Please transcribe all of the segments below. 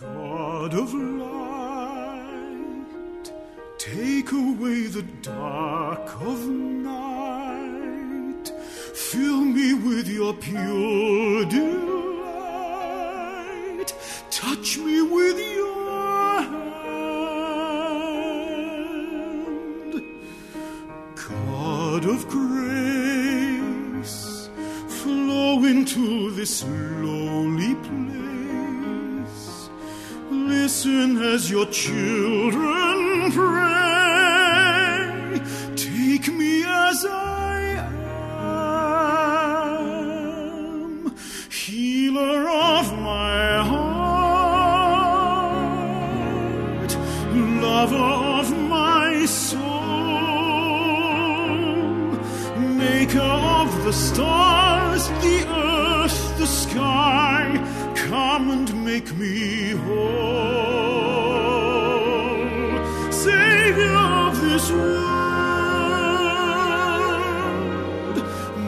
God of light, take away the dark of night. Fill me with your pure delight. Touch me with your hand. God of grace, flow into this lowly place. Listen as your children pray. Take me as I am, healer of my heart, lover of my soul, maker of the stars, the earth, the sky. Come and make me whole, Savior of this world.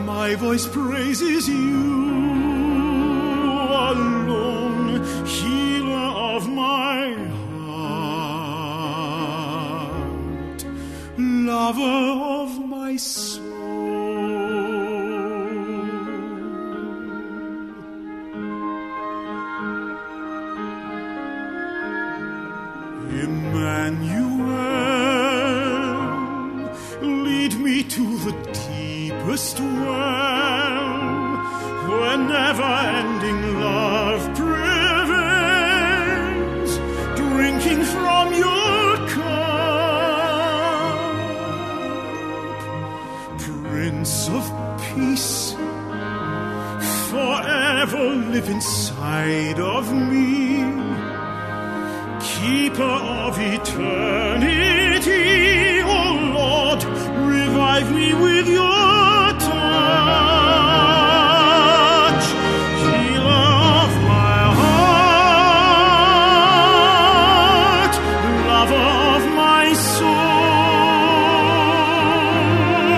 My voice praises you alone, healer of my heart, lover of my soul. Emmanuel, lead me to the deepest well, where never-ending love prevails, drinking from your cup. Prince of Peace, forever live inside of me. Keeper of eternity, oh Lord, revive me with your touch. Healer of my heart, lover of my soul,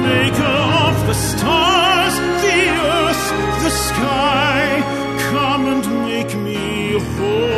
maker of the stars, the earth, the sky, come and make me whole.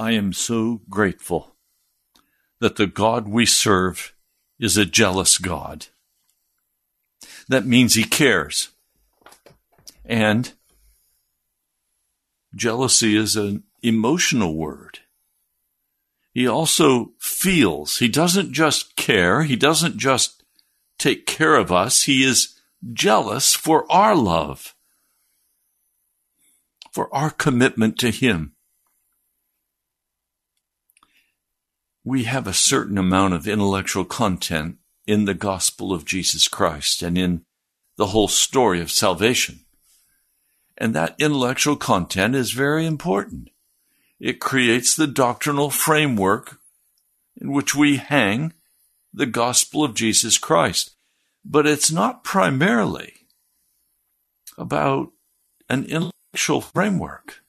I am so grateful that the God we serve is a jealous God. That means he cares. And jealousy is an emotional word. He also feels. He doesn't just care. He doesn't just take care of us. He is jealous for our love, for our commitment to him. We have a certain amount of intellectual content in the gospel of Jesus Christ and in the whole story of salvation. And that intellectual content is very important. It creates the doctrinal framework in which we hang the gospel of Jesus Christ. But it's not primarily about an intellectual framework.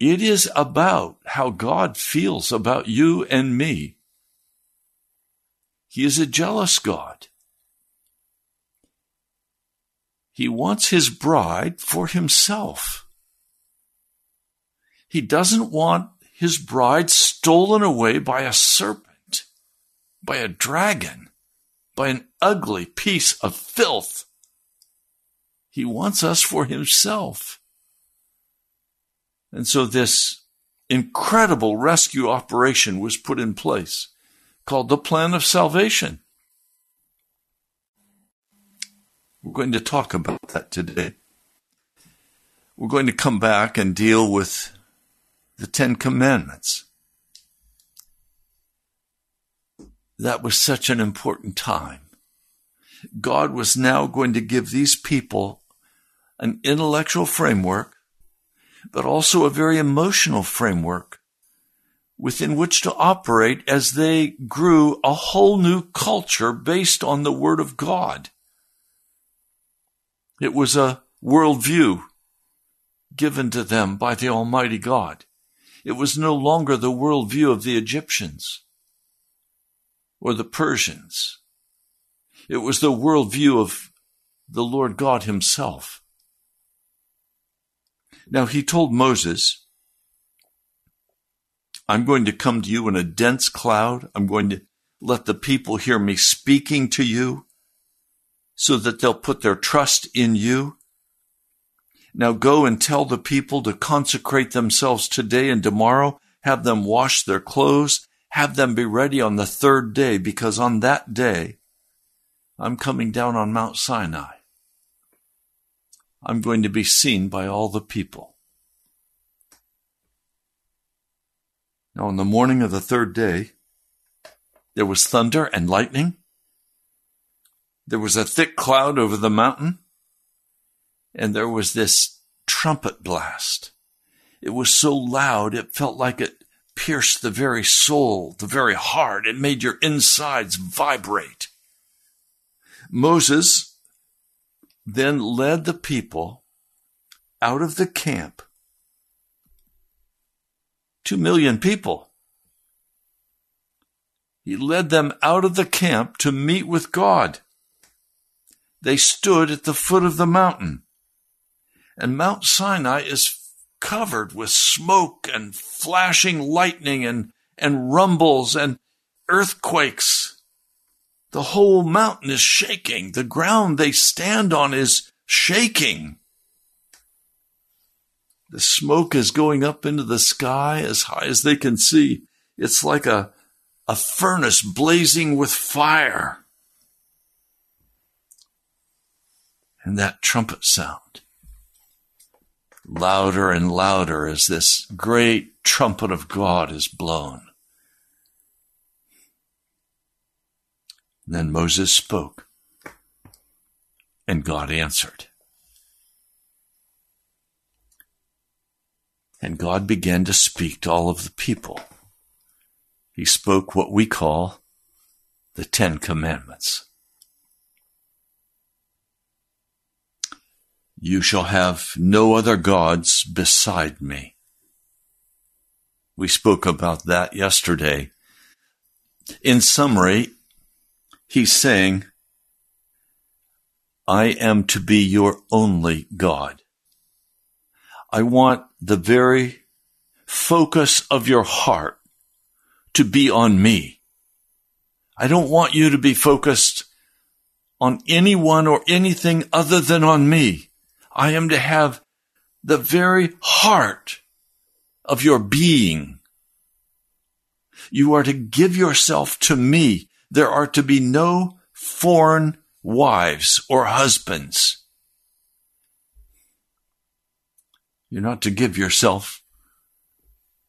It is about how God feels about you and me. He is a jealous God. He wants his bride for himself. He doesn't want his bride stolen away by a serpent, by a dragon, by an ugly piece of filth. He wants us for himself. And so this incredible rescue operation was put in place called the plan of salvation. We're going to talk about that today. We're going to come back and deal with the Ten Commandments. That was such an important time. God was now going to give these people an intellectual framework, but also a very emotional framework within which to operate as they grew a whole new culture based on the Word of God. It was a worldview given to them by the Almighty God. It was no longer the worldview of the Egyptians or the Persians. It was the worldview of the Lord God himself. Now, he told Moses, I'm going to come to you in a dense cloud. I'm going to let the people hear me speaking to you so that they'll put their trust in you. Now go and tell the people to consecrate themselves today and tomorrow. Have them wash their clothes. Have them be ready on the third day, because on that day, I'm coming down on Mount Sinai. I'm going to be seen by all the people. Now, on the morning of the third day, there was thunder and lightning. There was a thick cloud over the mountain, and there was this trumpet blast. It was so loud, it felt like it pierced the very soul, the very heart. It made your insides vibrate. Moses then led the people out of the camp. 2 million people. He led them out of the camp to meet with God. They stood at the foot of the mountain. And Mount Sinai is covered with smoke and flashing lightning and rumbles and earthquakes. The whole mountain is shaking. The ground they stand on is shaking. The smoke is going up into the sky as high as they can see. It's like a furnace blazing with fire. And that trumpet sound, louder and louder as this great trumpet of God is blown. Then Moses spoke, and God answered. And God began to speak to all of the people. He spoke what we call the Ten Commandments. You shall have no other gods beside me. We spoke about that yesterday. In summary, he's saying, I am to be your only God. I want the very focus of your heart to be on me. I don't want you to be focused on anyone or anything other than on me. I am to have the very heart of your being. You are to give yourself to me. There are to be no foreign wives or husbands. You're not to give yourself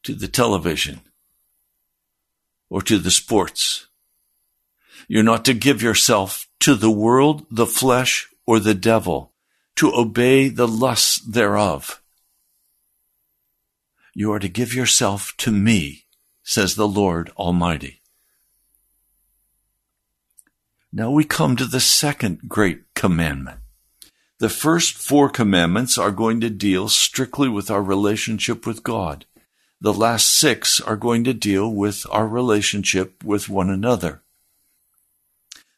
to the television or to the sports. You're not to give yourself to the world, the flesh, or the devil, to obey the lusts thereof. You are to give yourself to me, says the Lord Almighty. Now we come to the second great commandment. The first four commandments are going to deal strictly with our relationship with God. The last six are going to deal with our relationship with one another.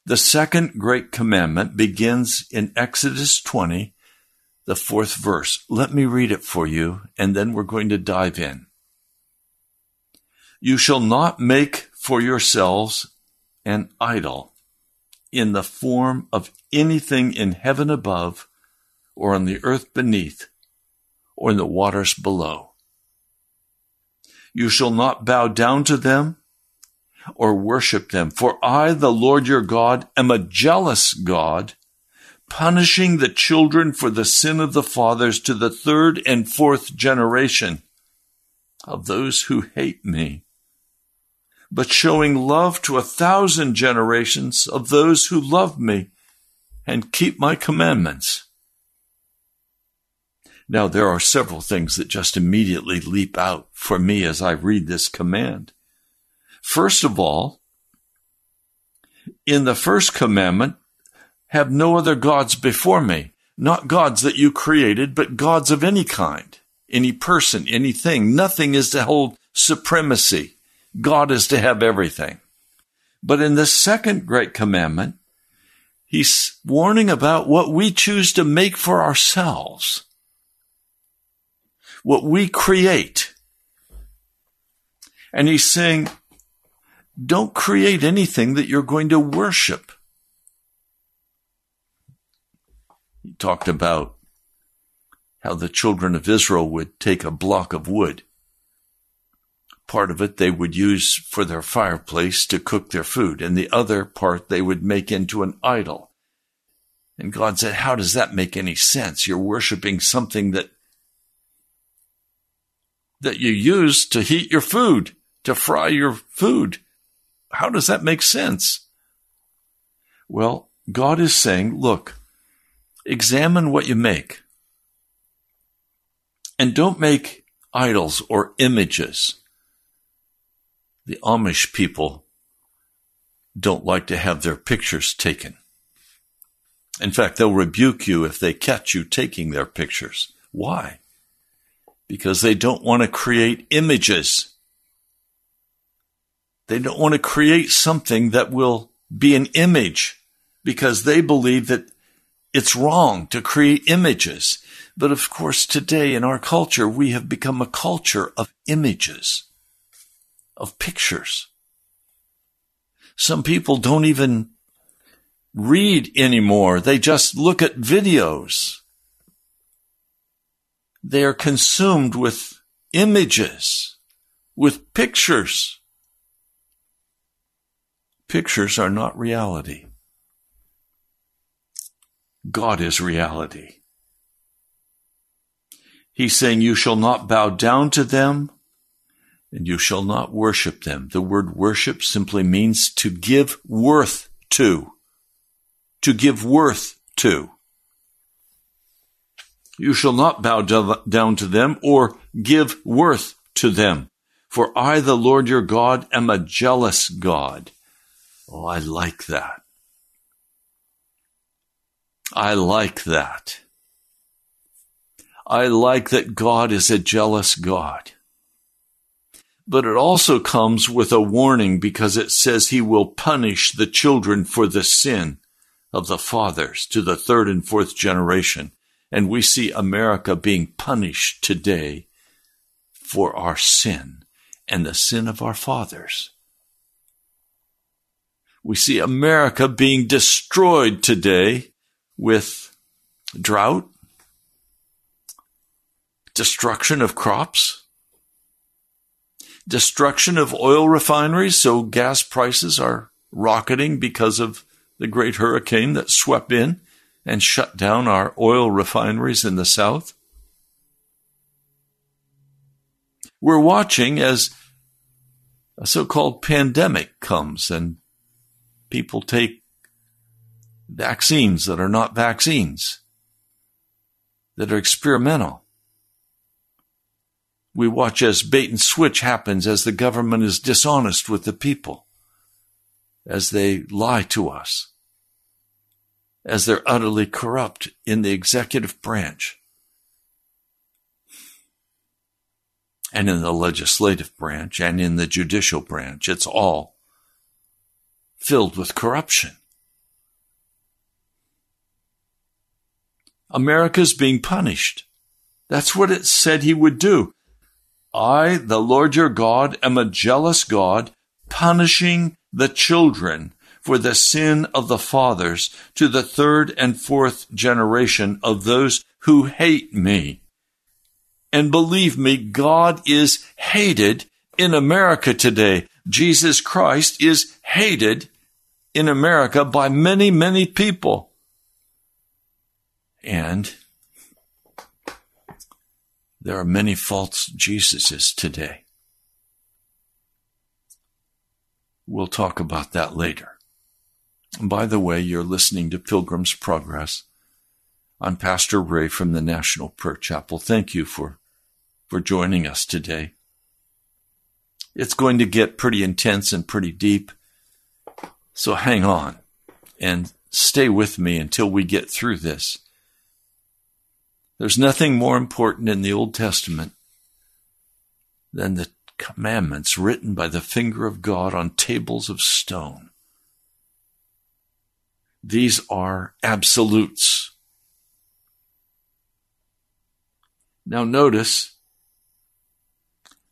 The second great commandment begins in Exodus 20, the fourth verse. Let me read it for you, and then we're going to dive in. You shall not make for yourselves an idol in the form of anything in heaven above, or on the earth beneath, or in the waters below. You shall not bow down to them or worship them, for I, the Lord your God, am a jealous God, punishing the children for the sin of the fathers to the third and fourth generation of those who hate me, but showing love to 1,000 generations of those who love me and keep my commandments. Now, there are several things that just immediately leap out for me as I read this command. First of all, in the first commandment, have no other gods before me, not gods that you created, but gods of any kind, any person, anything. Nothing is to hold supremacy. God is to have everything. But in the second great commandment, he's warning about what we choose to make for ourselves, what we create. And he's saying, don't create anything that you're going to worship. He talked about how the children of Israel would take a block of wood. Part of it they would use for their fireplace to cook their food, and the other part they would make into an idol. And God said, how does that make any sense? You're worshiping something that you use to heat your food, to fry your food. How does that make sense? Well, God is saying, look, examine what you make. And don't make idols or images. The Amish people don't like to have their pictures taken. In fact, they'll rebuke you if they catch you taking their pictures. Why? Because they don't want to create images. They don't want to create something that will be an image because they believe that it's wrong to create images. But of course, today in our culture, we have become a culture of images, of pictures. Some people don't even read anymore. They just look at videos. They are consumed with images, with pictures. Pictures are not reality. God is reality. He's saying, you shall not bow down to them, and you shall not worship them. The word worship simply means to give worth to. To give worth to. You shall not bow down to them or give worth to them. For I, the Lord your God, am a jealous God. Oh, I like that. I like that. I like that God is a jealous God. But it also comes with a warning because it says he will punish the children for the sin of the fathers to the third and fourth generation. And we see America being punished today for our sin and the sin of our fathers. We see America being destroyed today with drought, destruction of crops, destruction of oil refineries, so gas prices are rocketing because of the great hurricane that swept in and shut down our oil refineries in the South. We're watching as a so-called pandemic comes and people take vaccines that are not vaccines, that are experimental. We watch as bait and switch happens, as the government is dishonest with the people, as they lie to us, as they're utterly corrupt in the executive branch and in the legislative branch and in the judicial branch. It's all filled with corruption. America's being punished. That's what it said he would do. I, the Lord your God, am a jealous God, punishing the children for the sin of the fathers to the third and fourth generation of those who hate me. And believe me, God is hated in America today. Jesus Christ is hated in America by many, many people. And there are many false Jesuses today. We'll talk about that later. And by the way, you're listening to Pilgrim's Progress. I'm Pastor Ray from the National Prayer Chapel. Thank you for joining us today. It's going to get pretty intense and pretty deep, so hang on and stay with me until we get through this. There's nothing more important in the Old Testament than the commandments written by the finger of God on tables of stone. These are absolutes. Now notice,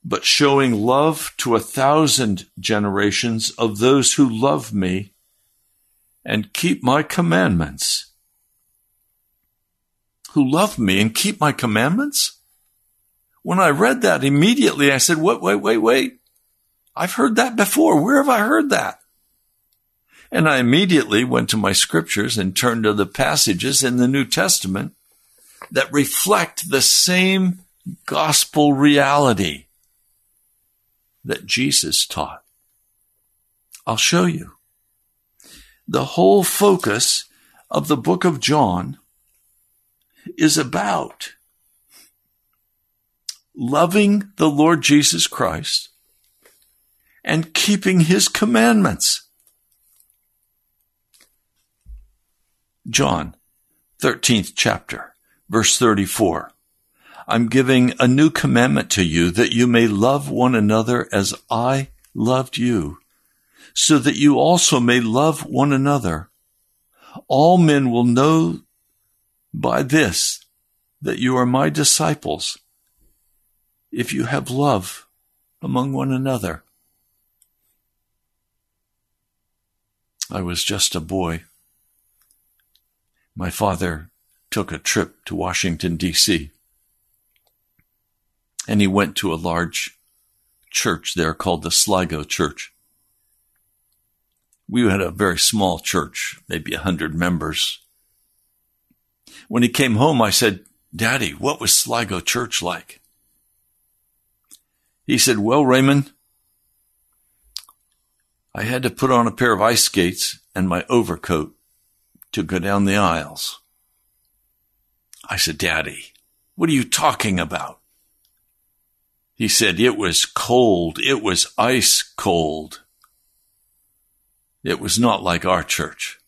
but showing love to 1,000 generations of those who love me and keep my commandments. Who love me and keep my commandments? When I read that immediately, I said, wait. I've heard that before. Where have I heard that? And I immediately went to my scriptures and turned to the passages in the New Testament that reflect the same gospel reality that Jesus taught. I'll show you. The whole focus of the book of John is about loving the Lord Jesus Christ and keeping his commandments. John 13th chapter, verse 34. I'm giving a new commandment to you, that you may love one another as I loved you, so that you also may love one another. All men will know by this, that you are my disciples, if you have love among one another. I was just a boy. My father took a trip to Washington, D.C., and he went to a large church there called the Sligo Church. We had a very small church, maybe 100 members. When he came home, I said, Daddy, what was Sligo Church like? He said, well, Raymond, I had to put on a pair of ice skates and my overcoat to go down the aisles. I said, Daddy, what are you talking about? He said, it was cold. It was ice cold. It was not like our church.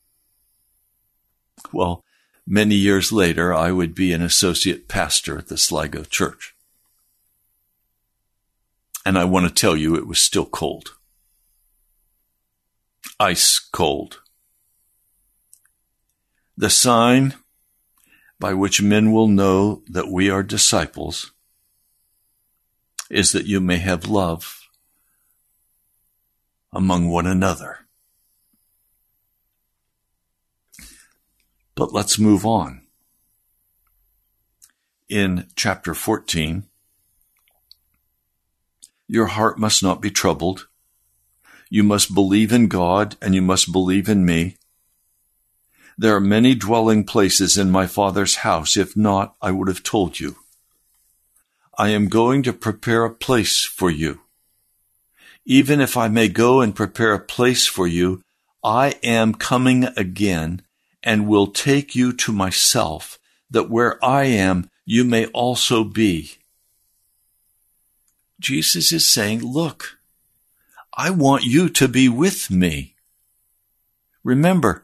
Well, Many years later, I would be an associate pastor at the Sligo Church. And I want to tell you, it was still cold. Ice cold. The sign by which men will know that we are disciples is that you may have love among one another. But let's move on. In chapter 14, your heart must not be troubled. You must believe in God and you must believe in me. There are many dwelling places in my Father's house. If not, I would have told you. I am going to prepare a place for you. Even if I may go and prepare a place for you, I am coming again and will take you to myself, that where I am, you may also be. Jesus is saying, look, I want you to be with me. Remember,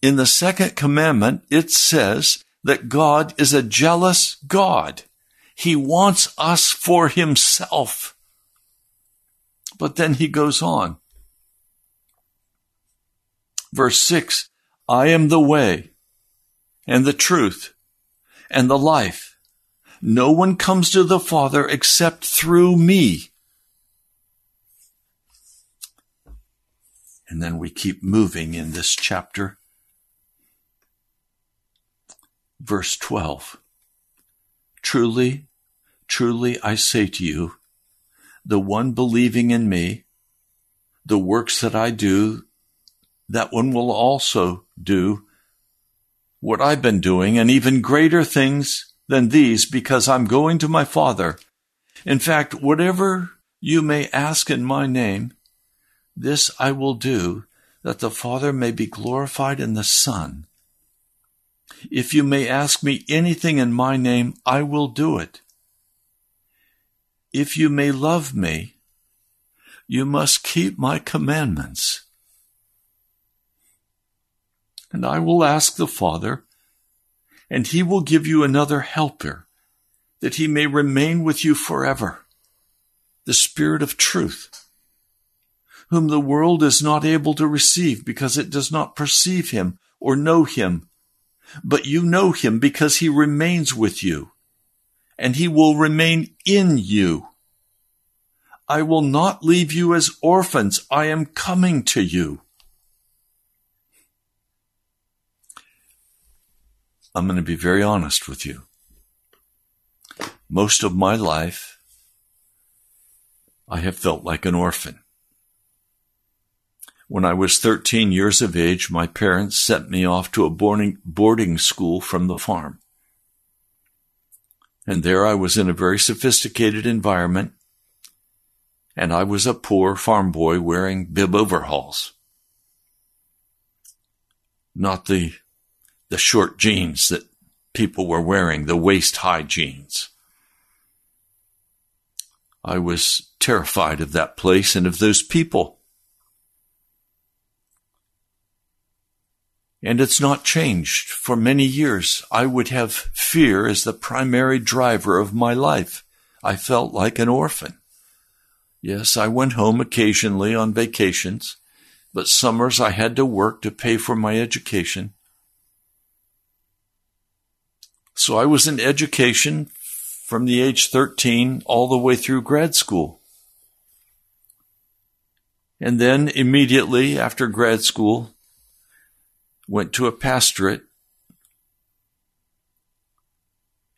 in the second commandment, it says that God is a jealous God. He wants us for himself. But then he goes on. Verse 6, I am the way and the truth and the life. No one comes to the Father except through me. And then we keep moving in this chapter. Verse 12, truly, truly, I say to you, the one believing in me, the works that I do, that one will also do what I've been doing, and even greater things than these, because I'm going to my Father. In fact, whatever you may ask in my name, this I will do, that the Father may be glorified in the Son. If you may ask me anything in my name, I will do it. If you may love me, you must keep my commandments. And I will ask the Father, and he will give you another helper, that he may remain with you forever, the Spirit of truth, whom the world is not able to receive because it does not perceive him or know him. But you know him because he remains with you, and he will remain in you. I will not leave you as orphans. I am coming to you. I'm going to be very honest with you. Most of my life, I have felt like an orphan. When I was 13 years of age, my parents sent me off to a boarding school from the farm. And there I was in a very sophisticated environment, and I was a poor farm boy wearing bib overalls. Not the short jeans that people were wearing, the waist-high jeans. I was terrified of that place and of those people. And it's not changed for many years. I would have fear as the primary driver of my life. I felt like an orphan. Yes, I went home occasionally on vacations, but summers I had to work to pay for my education. So I was in education from the age 13 all the way through grad school. And then immediately after grad school, went to a pastorate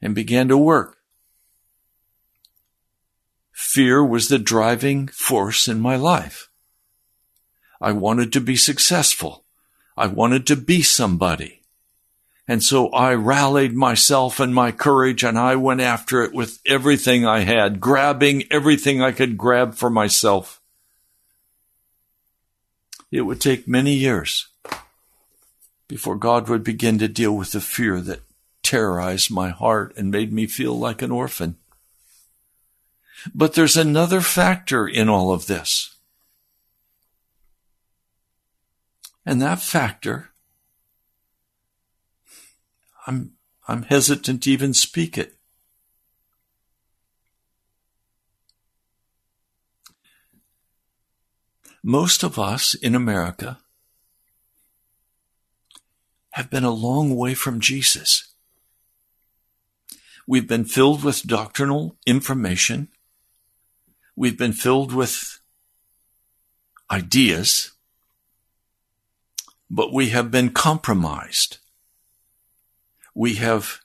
and began to work. Fear was the driving force in my life. I wanted to be successful. I wanted to be somebody. And so I rallied myself and my courage, and I went after it with everything I had, grabbing everything I could grab for myself. It would take many years before God would begin to deal with the fear that terrorized my heart and made me feel like an orphan. But there's another factor in all of this. And that factor I'm hesitant to even speak it. Most of us in America have been a long way from Jesus. We've been filled with doctrinal information. We've been filled with ideas, but we have been compromised. We have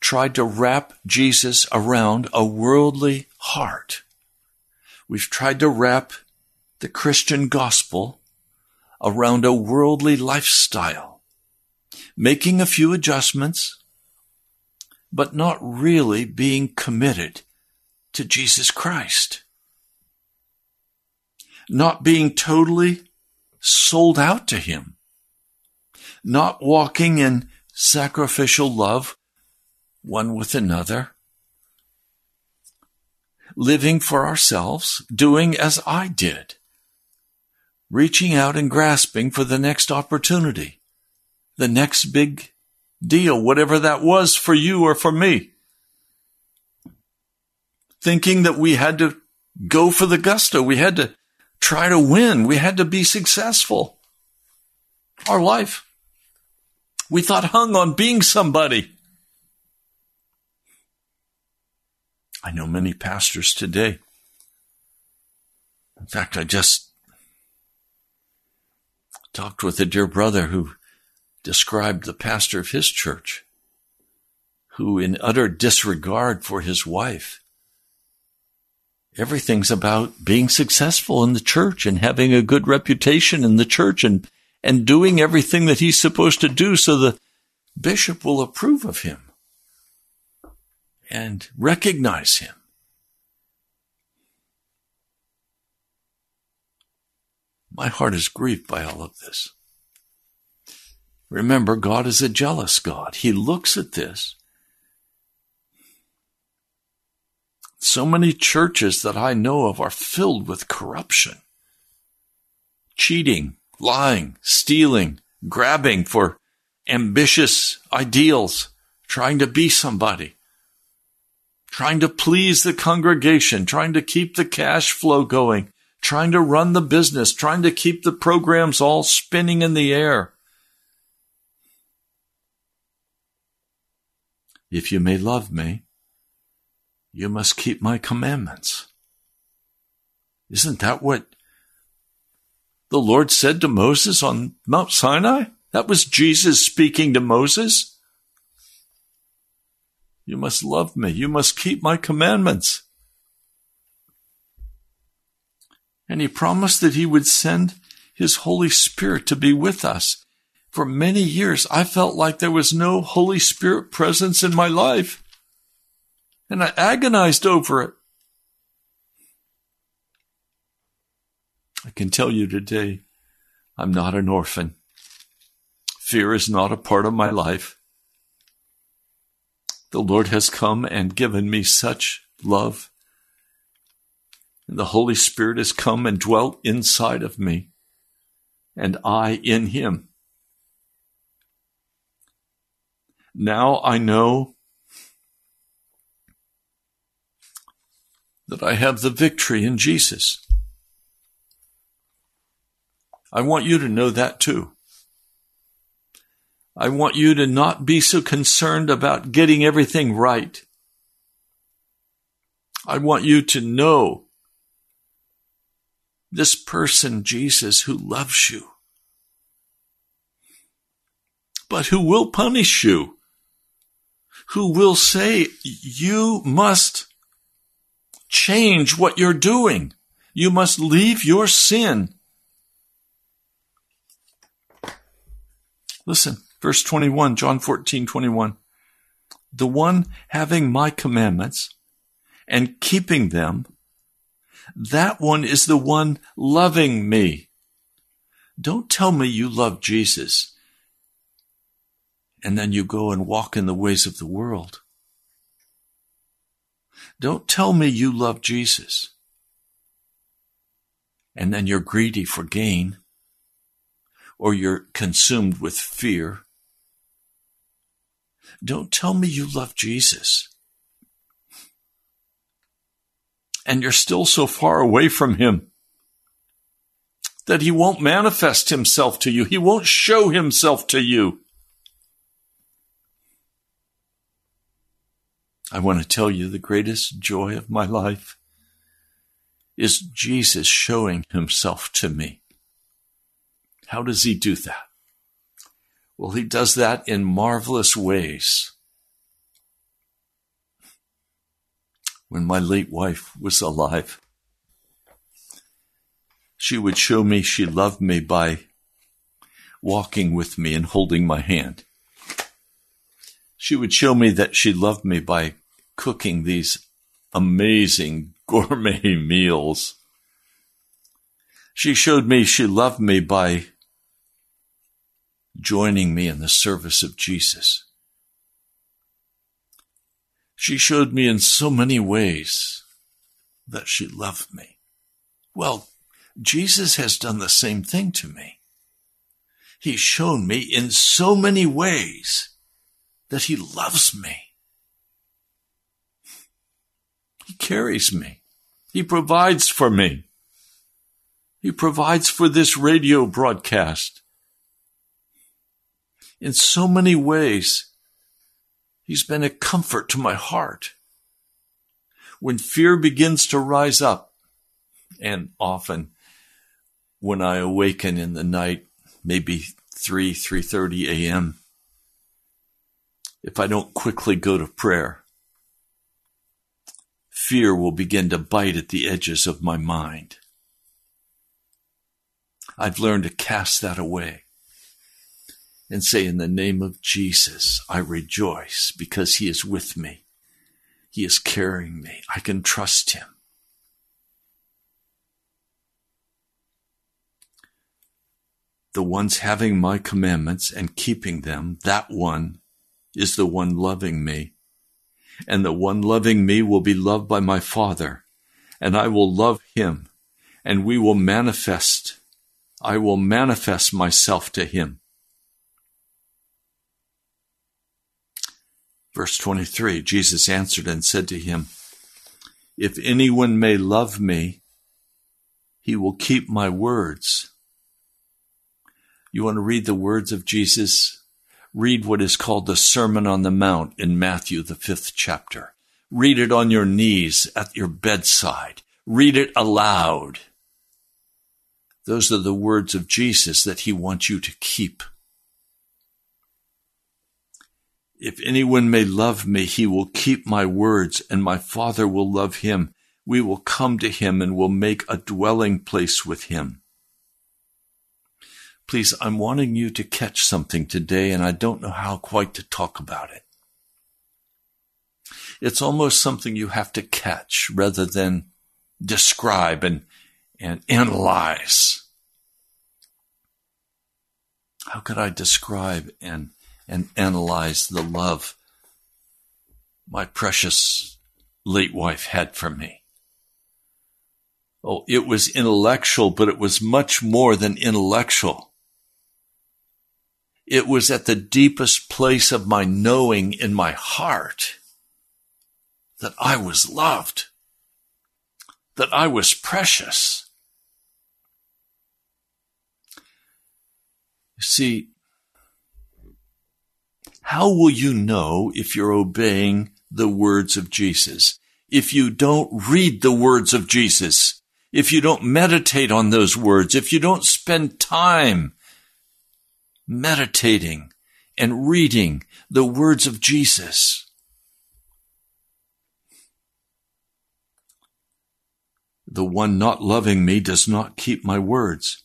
tried to wrap Jesus around a worldly heart. We've tried to wrap the Christian gospel around a worldly lifestyle, making a few adjustments, but not really being committed to Jesus Christ. Not being totally sold out to Him. Not walking in sacrificial love one with another. Living for ourselves, doing as I did. Reaching out and grasping for the next opportunity. The next big deal, whatever that was for you or for me. Thinking that we had to go for the gusto. We had to try to win. We had to be successful. Our life, we thought, hung on being somebody. I know many pastors today. In fact, I just talked with a dear brother who described the pastor of his church, who in utter disregard for his wife, everything's about being successful in the church and having a good reputation in the church and doing everything that he's supposed to do so the bishop will approve of him and recognize him. My heart is grieved by all of this. Remember, God is a jealous God. He looks at this. So many churches that I know of are filled with corruption, cheating, lying, stealing, grabbing for ambitious ideals, trying to be somebody, trying to please the congregation, trying to keep the cash flow going, trying to run the business, trying to keep the programs all spinning in the air. If you may love me, you must keep my commandments. Isn't that what the Lord said to Moses on Mount Sinai? That was Jesus speaking to Moses. You must love me. You must keep my commandments. And he promised that he would send his Holy Spirit to be with us. For many years, I felt like there was no Holy Spirit presence in my life, and I agonized over it. I can tell you today, I'm not an orphan. Fear is not a part of my life. The Lord has come and given me such love, and the Holy Spirit has come and dwelt inside of me, and I in Him. Now I know that I have the victory in Jesus. I want you to know that too. I want you to not be so concerned about getting everything right. I want you to know this person, Jesus, who loves you, but who will punish you. Who will say, you must change what you're doing. You must leave your sin. Listen, verse 21, John 14:21. The one having my commandments and keeping them, that one is the one loving me. Don't tell me you love Jesus and then you go and walk in the ways of the world. Don't tell me you love Jesus, and then you're greedy for gain, or you're consumed with fear. Don't tell me you love Jesus and you're still so far away from him that he won't manifest himself to you. He won't show himself to you. I want to tell you the greatest joy of my life is Jesus showing himself to me. How does he do that? Well, he does that in marvelous ways. When my late wife was alive, she would show me she loved me by walking with me and holding my hand. She would show me that she loved me by cooking these amazing gourmet meals. She showed me she loved me by joining me in the service of Jesus. She showed me in so many ways that she loved me. Well, Jesus has done the same thing to me. He's shown me in so many ways that he loves me. He carries me. He provides for me. He provides for this radio broadcast. In so many ways, he's been a comfort to my heart. When fear begins to rise up, and often when I awaken in the night, maybe 3:30 a.m., if I don't quickly go to prayer, fear will begin to bite at the edges of my mind. I've learned to cast that away and say, in the name of Jesus, I rejoice because he is with me. He is carrying me. I can trust him. The one's having my commandments and keeping them, that one is the one loving me. And the one loving me will be loved by my Father, and I will love him, and I will manifest myself to him. Verse 23, Jesus answered and said to him, if anyone may love me, he will keep my words. You want to read the words of Jesus? Read what is called the Sermon on the Mount in Matthew, the 5th chapter. Read it on your knees at your bedside. Read it aloud. Those are the words of Jesus that he wants you to keep. If anyone may love me, he will keep my words, and my Father will love him. We will come to him and will make a dwelling place with him. Please, I'm wanting you to catch something today, and I don't know how quite to talk about it. It's almost something you have to catch rather than describe and analyze. How could I describe and analyze the love my precious late wife had for me? Oh, it was intellectual, but it was much more than intellectual. It was at the deepest place of my knowing in my heart that I was loved, that I was precious. You see, how will you know if you're obeying the words of Jesus if you don't read the words of Jesus, if you don't meditate on those words, if you don't spend time meditating and reading the words of Jesus? The one not loving me does not keep my words.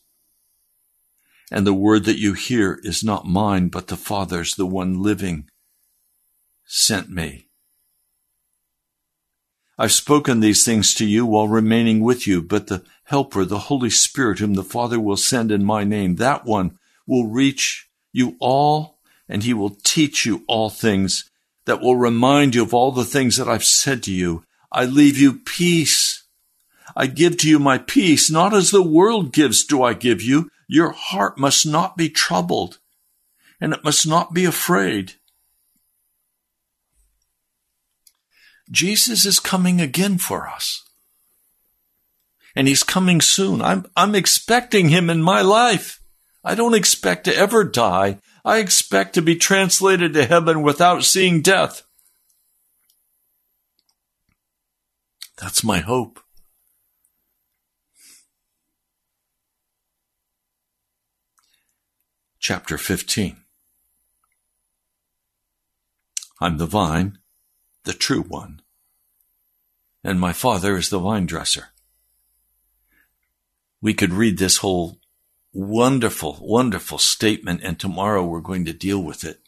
And the word that you hear is not mine, but the Father's, the one living, sent me. I've spoken these things to you while remaining with you, but the Helper, the Holy Spirit, whom the Father will send in my name, that one will reach you all, and he will teach you all things, that will remind you of all the things that I've said to you. I leave you peace. I give to you my peace, not as the world gives do I give you. Your heart must not be troubled, and it must not be afraid. Jesus is coming again for us. And he's coming soon. I'm expecting him in my life. I don't expect to ever die. I expect to be translated to heaven without seeing death. That's my hope. Chapter 15. I'm the vine, the true one, and my Father is the vine dresser. We could read this whole wonderful, wonderful statement, and tomorrow we're going to deal with it.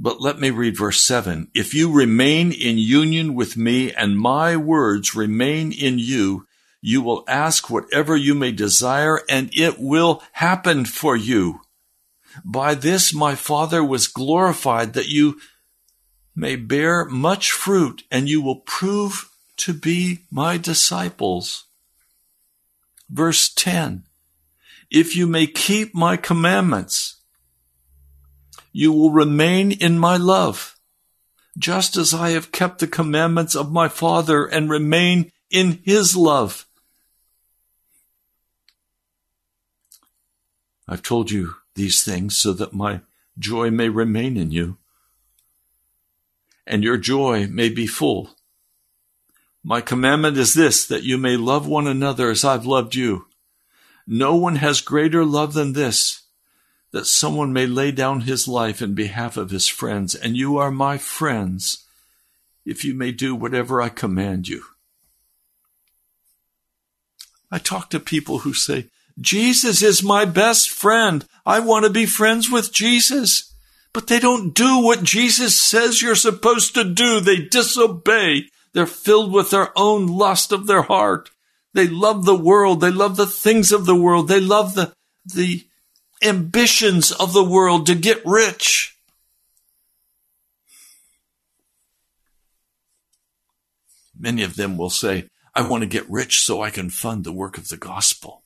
But let me read verse 7. If you remain in union with me and my words remain in you, you will ask whatever you may desire, and it will happen for you. By this my Father was glorified, that you may bear much fruit, and you will prove to be my disciples. Verse 10, if you may keep my commandments, you will remain in my love, just as I have kept the commandments of my Father and remain in his love. I've told you these things so that my joy may remain in you, and your joy may be full. My commandment is this, that you may love one another as I've loved you. No one has greater love than this, that someone may lay down his life in behalf of his friends. And you are my friends, if you may do whatever I command you. I talk to people who say, Jesus is my best friend. I want to be friends with Jesus. But they don't do what Jesus says you're supposed to do. They disobey. They're filled with their own lust of their heart. They love the world. They love the things of the world. They love the ambitions of the world to get rich. Many of them will say, I want to get rich so I can fund the work of the gospel.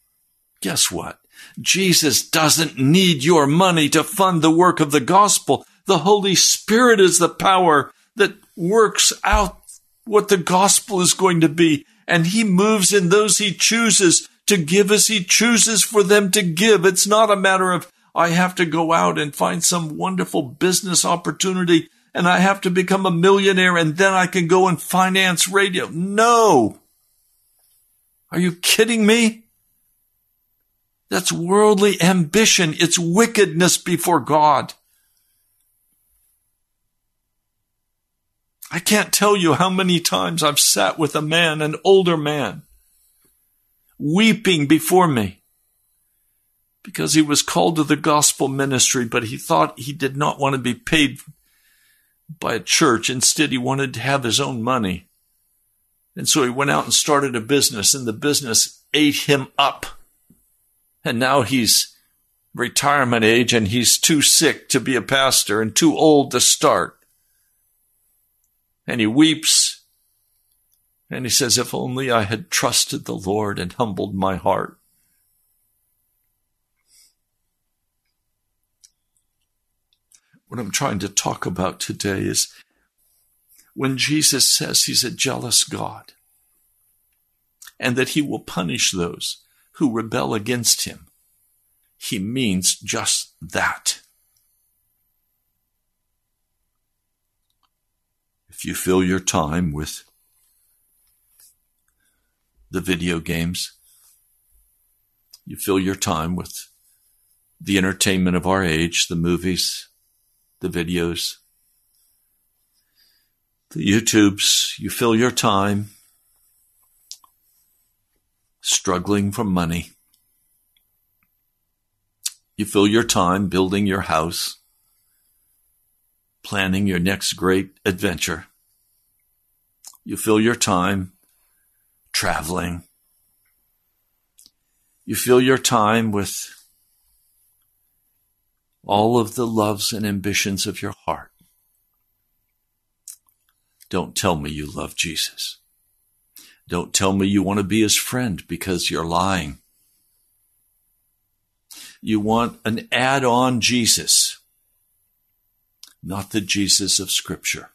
Guess what? Jesus doesn't need your money to fund the work of the gospel. The Holy Spirit is the power that works out what the gospel is going to be, and he moves in those he chooses to give as he chooses for them to give. It's not a matter of, I have to go out and find some wonderful business opportunity, and I have to become a millionaire, and then I can go and finance radio. No! Are you kidding me? That's worldly ambition. It's wickedness before God. I can't tell you how many times I've sat with a man, an older man, weeping before me because he was called to the gospel ministry, but he thought he did not want to be paid by a church. Instead, he wanted to have his own money. And so he went out and started a business, and the business ate him up. And now he's retirement age, and he's too sick to be a pastor and too old to start. And he weeps, and he says, if only I had trusted the Lord and humbled my heart. What I'm trying to talk about today is when Jesus says he's a jealous God and that he will punish those who rebel against him, he means just that. You fill your time with the video games. You fill your time with the entertainment of our age, the movies, the videos, the YouTubes. You fill your time struggling for money. You fill your time building your house, planning your next great adventure. You fill your time traveling. You fill your time with all of the loves and ambitions of your heart. Don't tell me you love Jesus. Don't tell me you want to be his friend, because you're lying. You want an add-on Jesus, not the Jesus of Scripture.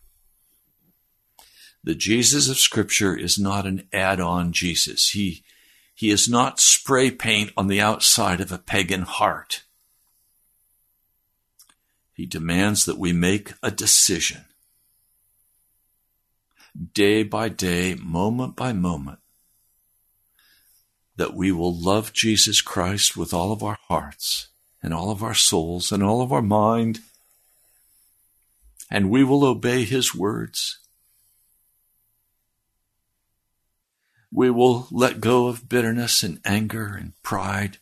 The Jesus of Scripture is not an add-on Jesus. He is not spray paint on the outside of a pagan heart. He demands that we make a decision. Day by day, moment by moment, that we will love Jesus Christ with all of our hearts and all of our souls and all of our mind, and we will obey his words. We will let go of bitterness and anger and pride.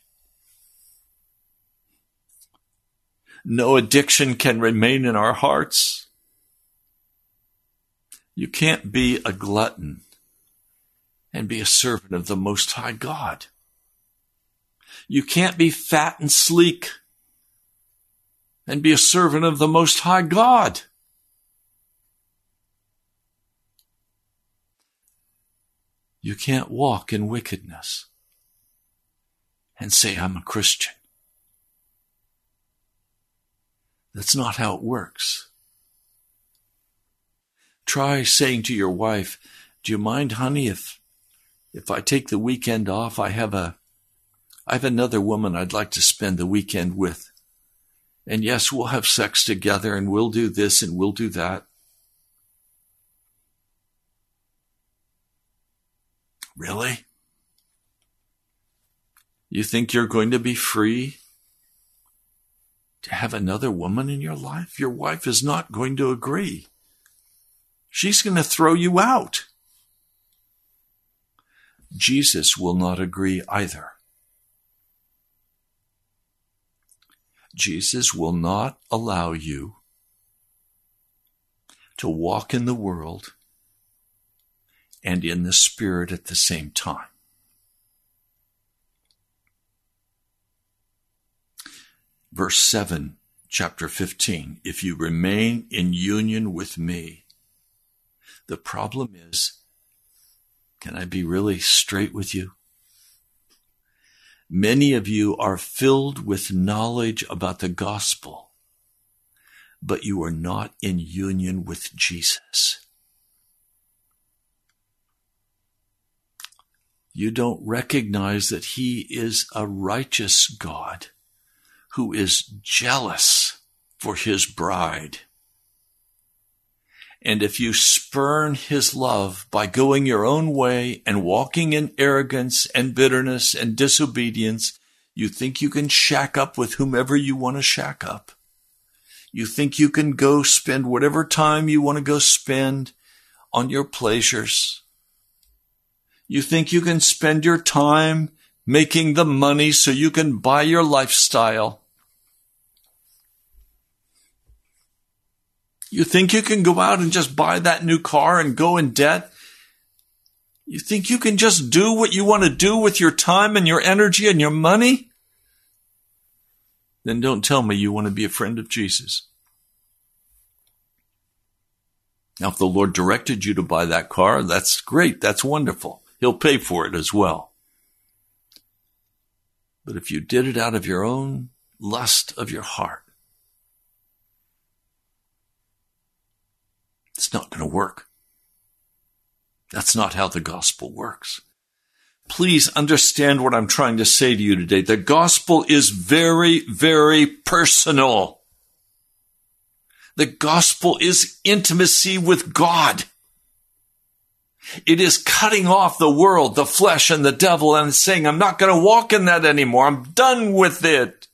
No addiction can remain in our hearts. You can't be a glutton and be a servant of the Most High God. You can't be fat and sleek and be a servant of the Most High God. You can't walk in wickedness and say, I'm a Christian. That's not how it works. Try saying to your wife, do you mind, honey, if I take the weekend off, I have another woman I'd like to spend the weekend with. And yes, we'll have sex together and we'll do this and we'll do that. Really? You think you're going to be free to have another woman in your life? Your wife is not going to agree. She's going to throw you out. Jesus will not agree either. Jesus will not allow you to walk in the world and in the Spirit at the same time. Verse 7, chapter 15, if you remain in union with me. The problem is, can I be really straight with you? Many of you are filled with knowledge about the gospel, but you are not in union with Jesus. You don't recognize that he is a righteous God who is jealous for his bride. And if you spurn his love by going your own way and walking in arrogance and bitterness and disobedience, you think you can shack up with whomever you want to shack up. You think you can go spend whatever time you want to go spend on your pleasures. You think you can spend your time making the money so you can buy your lifestyle. You think you can go out and just buy that new car and go in debt? You think you can just do what you want to do with your time and your energy and your money? Then don't tell me you want to be a friend of Jesus. Now, if the Lord directed you to buy that car, that's great. That's wonderful. He'll pay for it as well. But if you did it out of your own lust of your heart, it's not going to work. That's not how the gospel works. Please understand what I'm trying to say to you today. The gospel is very, very personal. The gospel is intimacy with God. It is cutting off the world, the flesh, and the devil and saying, I'm not going to walk in that anymore. I'm done with it.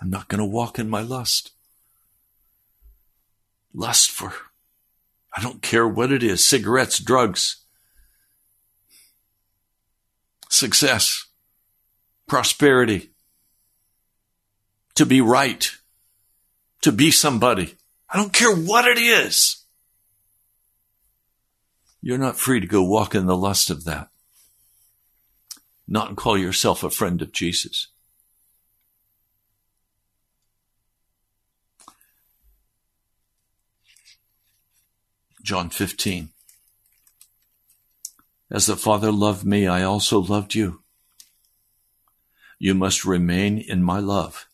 I'm not going to walk in my lust. Lust for, I don't care what it is, cigarettes, drugs, success, prosperity, to be right, to be somebody. I don't care what it is. You're not free to go walk in the lust of that. Not call yourself a friend of Jesus. John 15, as the Father loved me, I also loved you. You must remain in my love.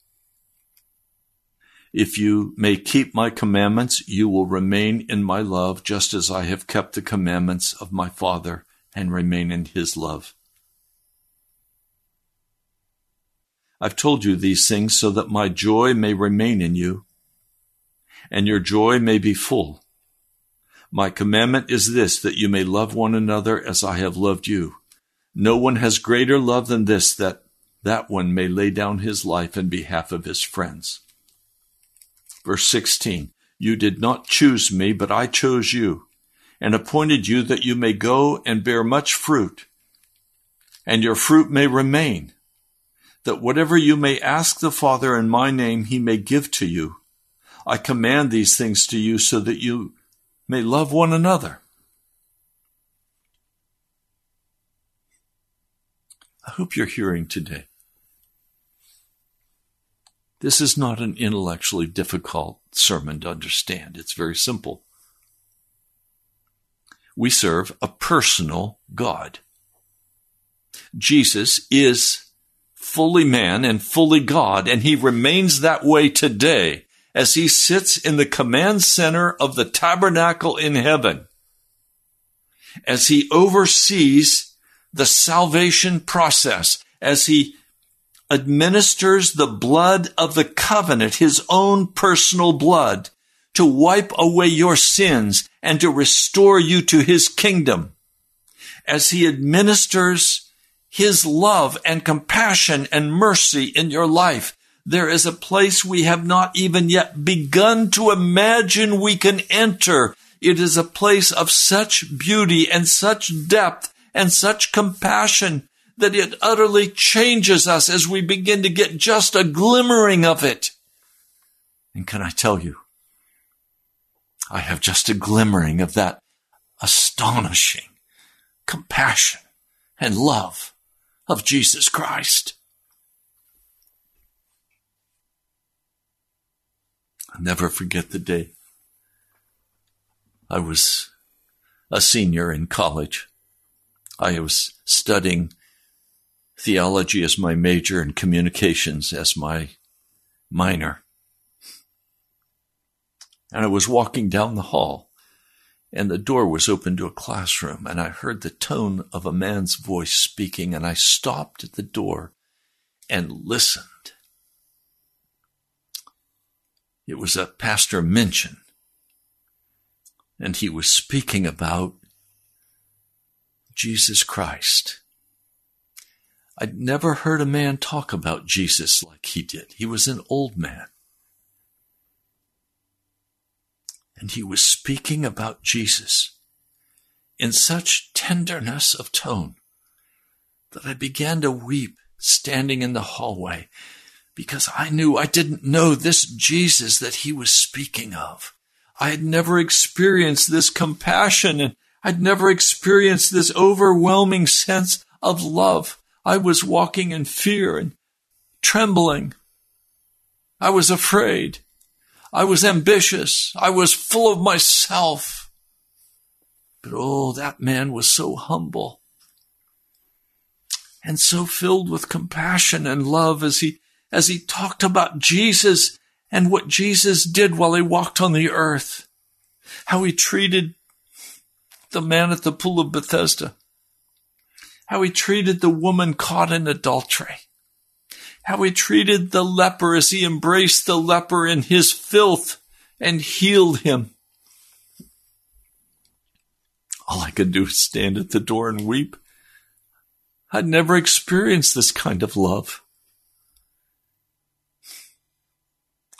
If you may keep my commandments, you will remain in my love, just as I have kept the commandments of my Father and remain in his love. I've told you these things so that my joy may remain in you, and your joy may be full. My commandment is this, that you may love one another as I have loved you. No one has greater love than this, that one may lay down his life in behalf of his friends. Verse 16, you did not choose me, but I chose you, and appointed you that you may go and bear much fruit, and your fruit may remain, that whatever you may ask the Father in my name, he may give to you. I command these things to you so that you may love one another. I hope you're hearing today. This is not an intellectually difficult sermon to understand. It's very simple. We serve a personal God. Jesus is fully man and fully God, and he remains that way today as he sits in the command center of the tabernacle in heaven, as he oversees the salvation process, as he administers the blood of the covenant, his own personal blood, to wipe away your sins and to restore you to his kingdom, as he administers his love and compassion and mercy in your life. There is a place we have not even yet begun to imagine we can enter. It is a place of such beauty and such depth and such compassion that it utterly changes us as we begin to get just a glimmering of it. And can I tell you, I have just a glimmering of that astonishing compassion and love of Jesus Christ. I'll never forget the day I was a senior in college. I was studying theology as my major and communications as my minor. And I was walking down the hall, and the door was open to a classroom, and I heard the tone of a man's voice speaking, and I stopped at the door and listened. It was Pastor Minchin, and he was speaking about Jesus Christ. I'd never heard a man talk about Jesus like he did. He was an old man. And he was speaking about Jesus in such tenderness of tone that I began to weep standing in the hallway, because I knew I didn't know this Jesus that he was speaking of. I had never experienced this compassion, and I'd never experienced this overwhelming sense of love. I was walking in fear and trembling. I was afraid. I was ambitious. I was full of myself. But oh, that man was so humble and so filled with compassion and love as he talked about Jesus and what Jesus did while he walked on the earth, how he treated the man at the Pool of Bethesda, how he treated the woman caught in adultery, how he treated the leper as he embraced the leper in his filth and healed him. All I could do was stand at the door and weep. I'd never experienced this kind of love.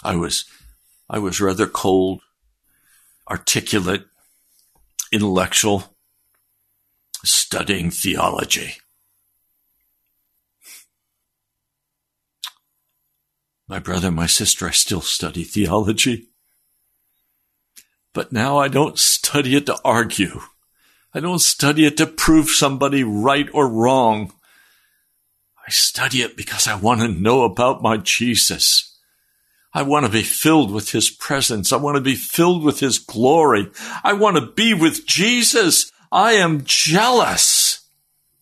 I was rather cold, articulate, intellectual, studying theology. My brother, my sister, I still study theology. But now I don't study it to argue. I don't study it to prove somebody right or wrong. I study it because I want to know about my Jesus. I want to be filled with his presence. I want to be filled with his glory. I want to be with Jesus. I am jealous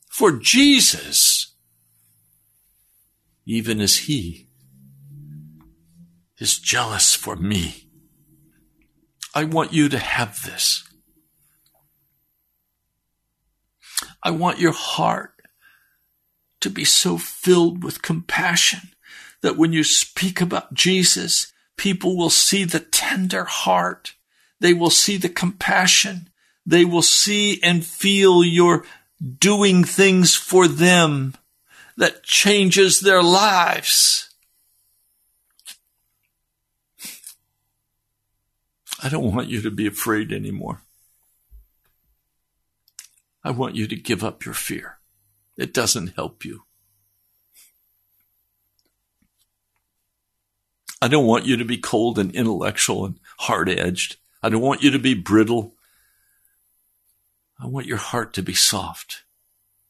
for Jesus, even as he is jealous for me. I want you to have this. I want your heart to be so filled with compassion that when you speak about Jesus, people will see the tender heart. They will see the compassion. They will see and feel your doing things for them that changes their lives. I don't want you to be afraid anymore. I want you to give up your fear. It doesn't help you. I don't want you to be cold and intellectual and hard-edged. I don't want you to be brittle. I want your heart to be soft,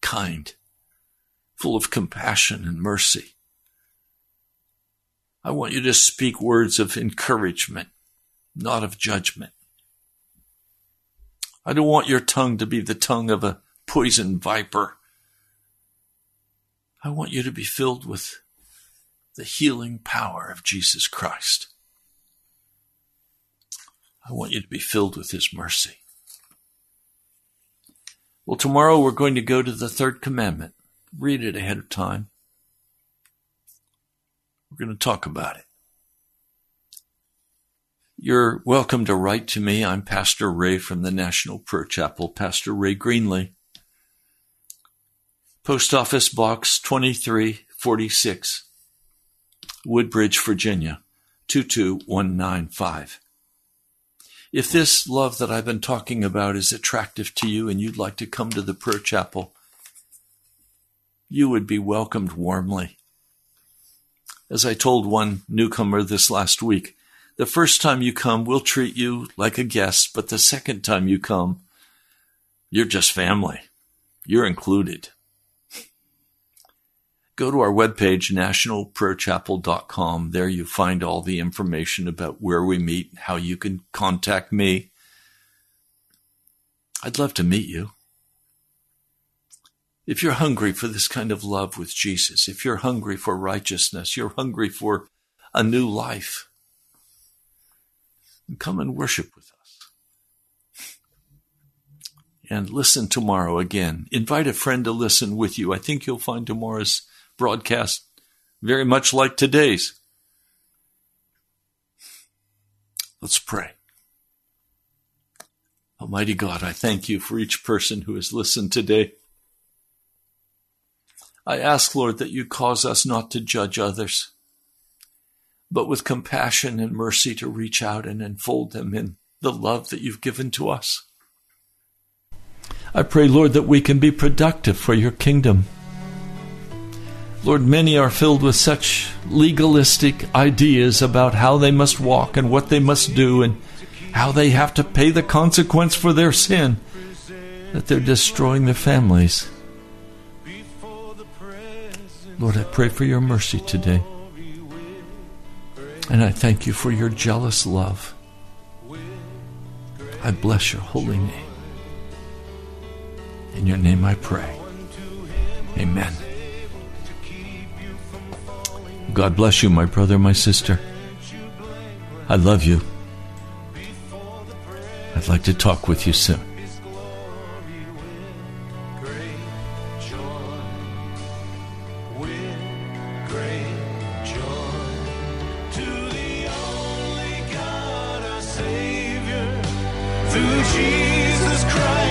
kind, full of compassion and mercy. I want you to speak words of encouragement, not of judgment. I don't want your tongue to be the tongue of a poison viper. I want you to be filled with the healing power of Jesus Christ. I want you to be filled with his mercy. Well, tomorrow we're going to go to the third commandment. Read it ahead of time. We're going to talk about it. You're welcome to write to me. I'm Pastor Ray from the National Prayer Chapel, Pastor Ray Greenlee. Post Office Box 2346, Woodbridge, Virginia, 22195. If this love that I've been talking about is attractive to you and you'd like to come to the prayer chapel, you would be welcomed warmly. As I told one newcomer this last week, the first time you come, we'll treat you like a guest, but the second time you come, you're just family. You're included. Go to our webpage, nationalprayerchapel.com. There you find all the information about where we meet, how you can contact me. I'd love to meet you. If you're hungry for this kind of love with Jesus, if you're hungry for righteousness, you're hungry for a new life, come and worship with us. And listen tomorrow again. Invite a friend to listen with you. I think you'll find tomorrow's broadcast very much like today's. Let's pray. Almighty God, I thank you for each person who has listened today. I ask, Lord, that you cause us not to judge others, but with compassion and mercy to reach out and enfold them in the love that you've given to us. I pray, Lord, that we can be productive for your kingdom. Lord, many are filled with such legalistic ideas about how they must walk and what they must do and how they have to pay the consequence for their sin that they're destroying their families. Lord, I pray for your mercy today. And I thank you for your jealous love. I bless your holy name. In your name I pray. Amen. God bless you, my brother, my sister. I love you. I'd like to talk with you soon. Through Jesus Christ.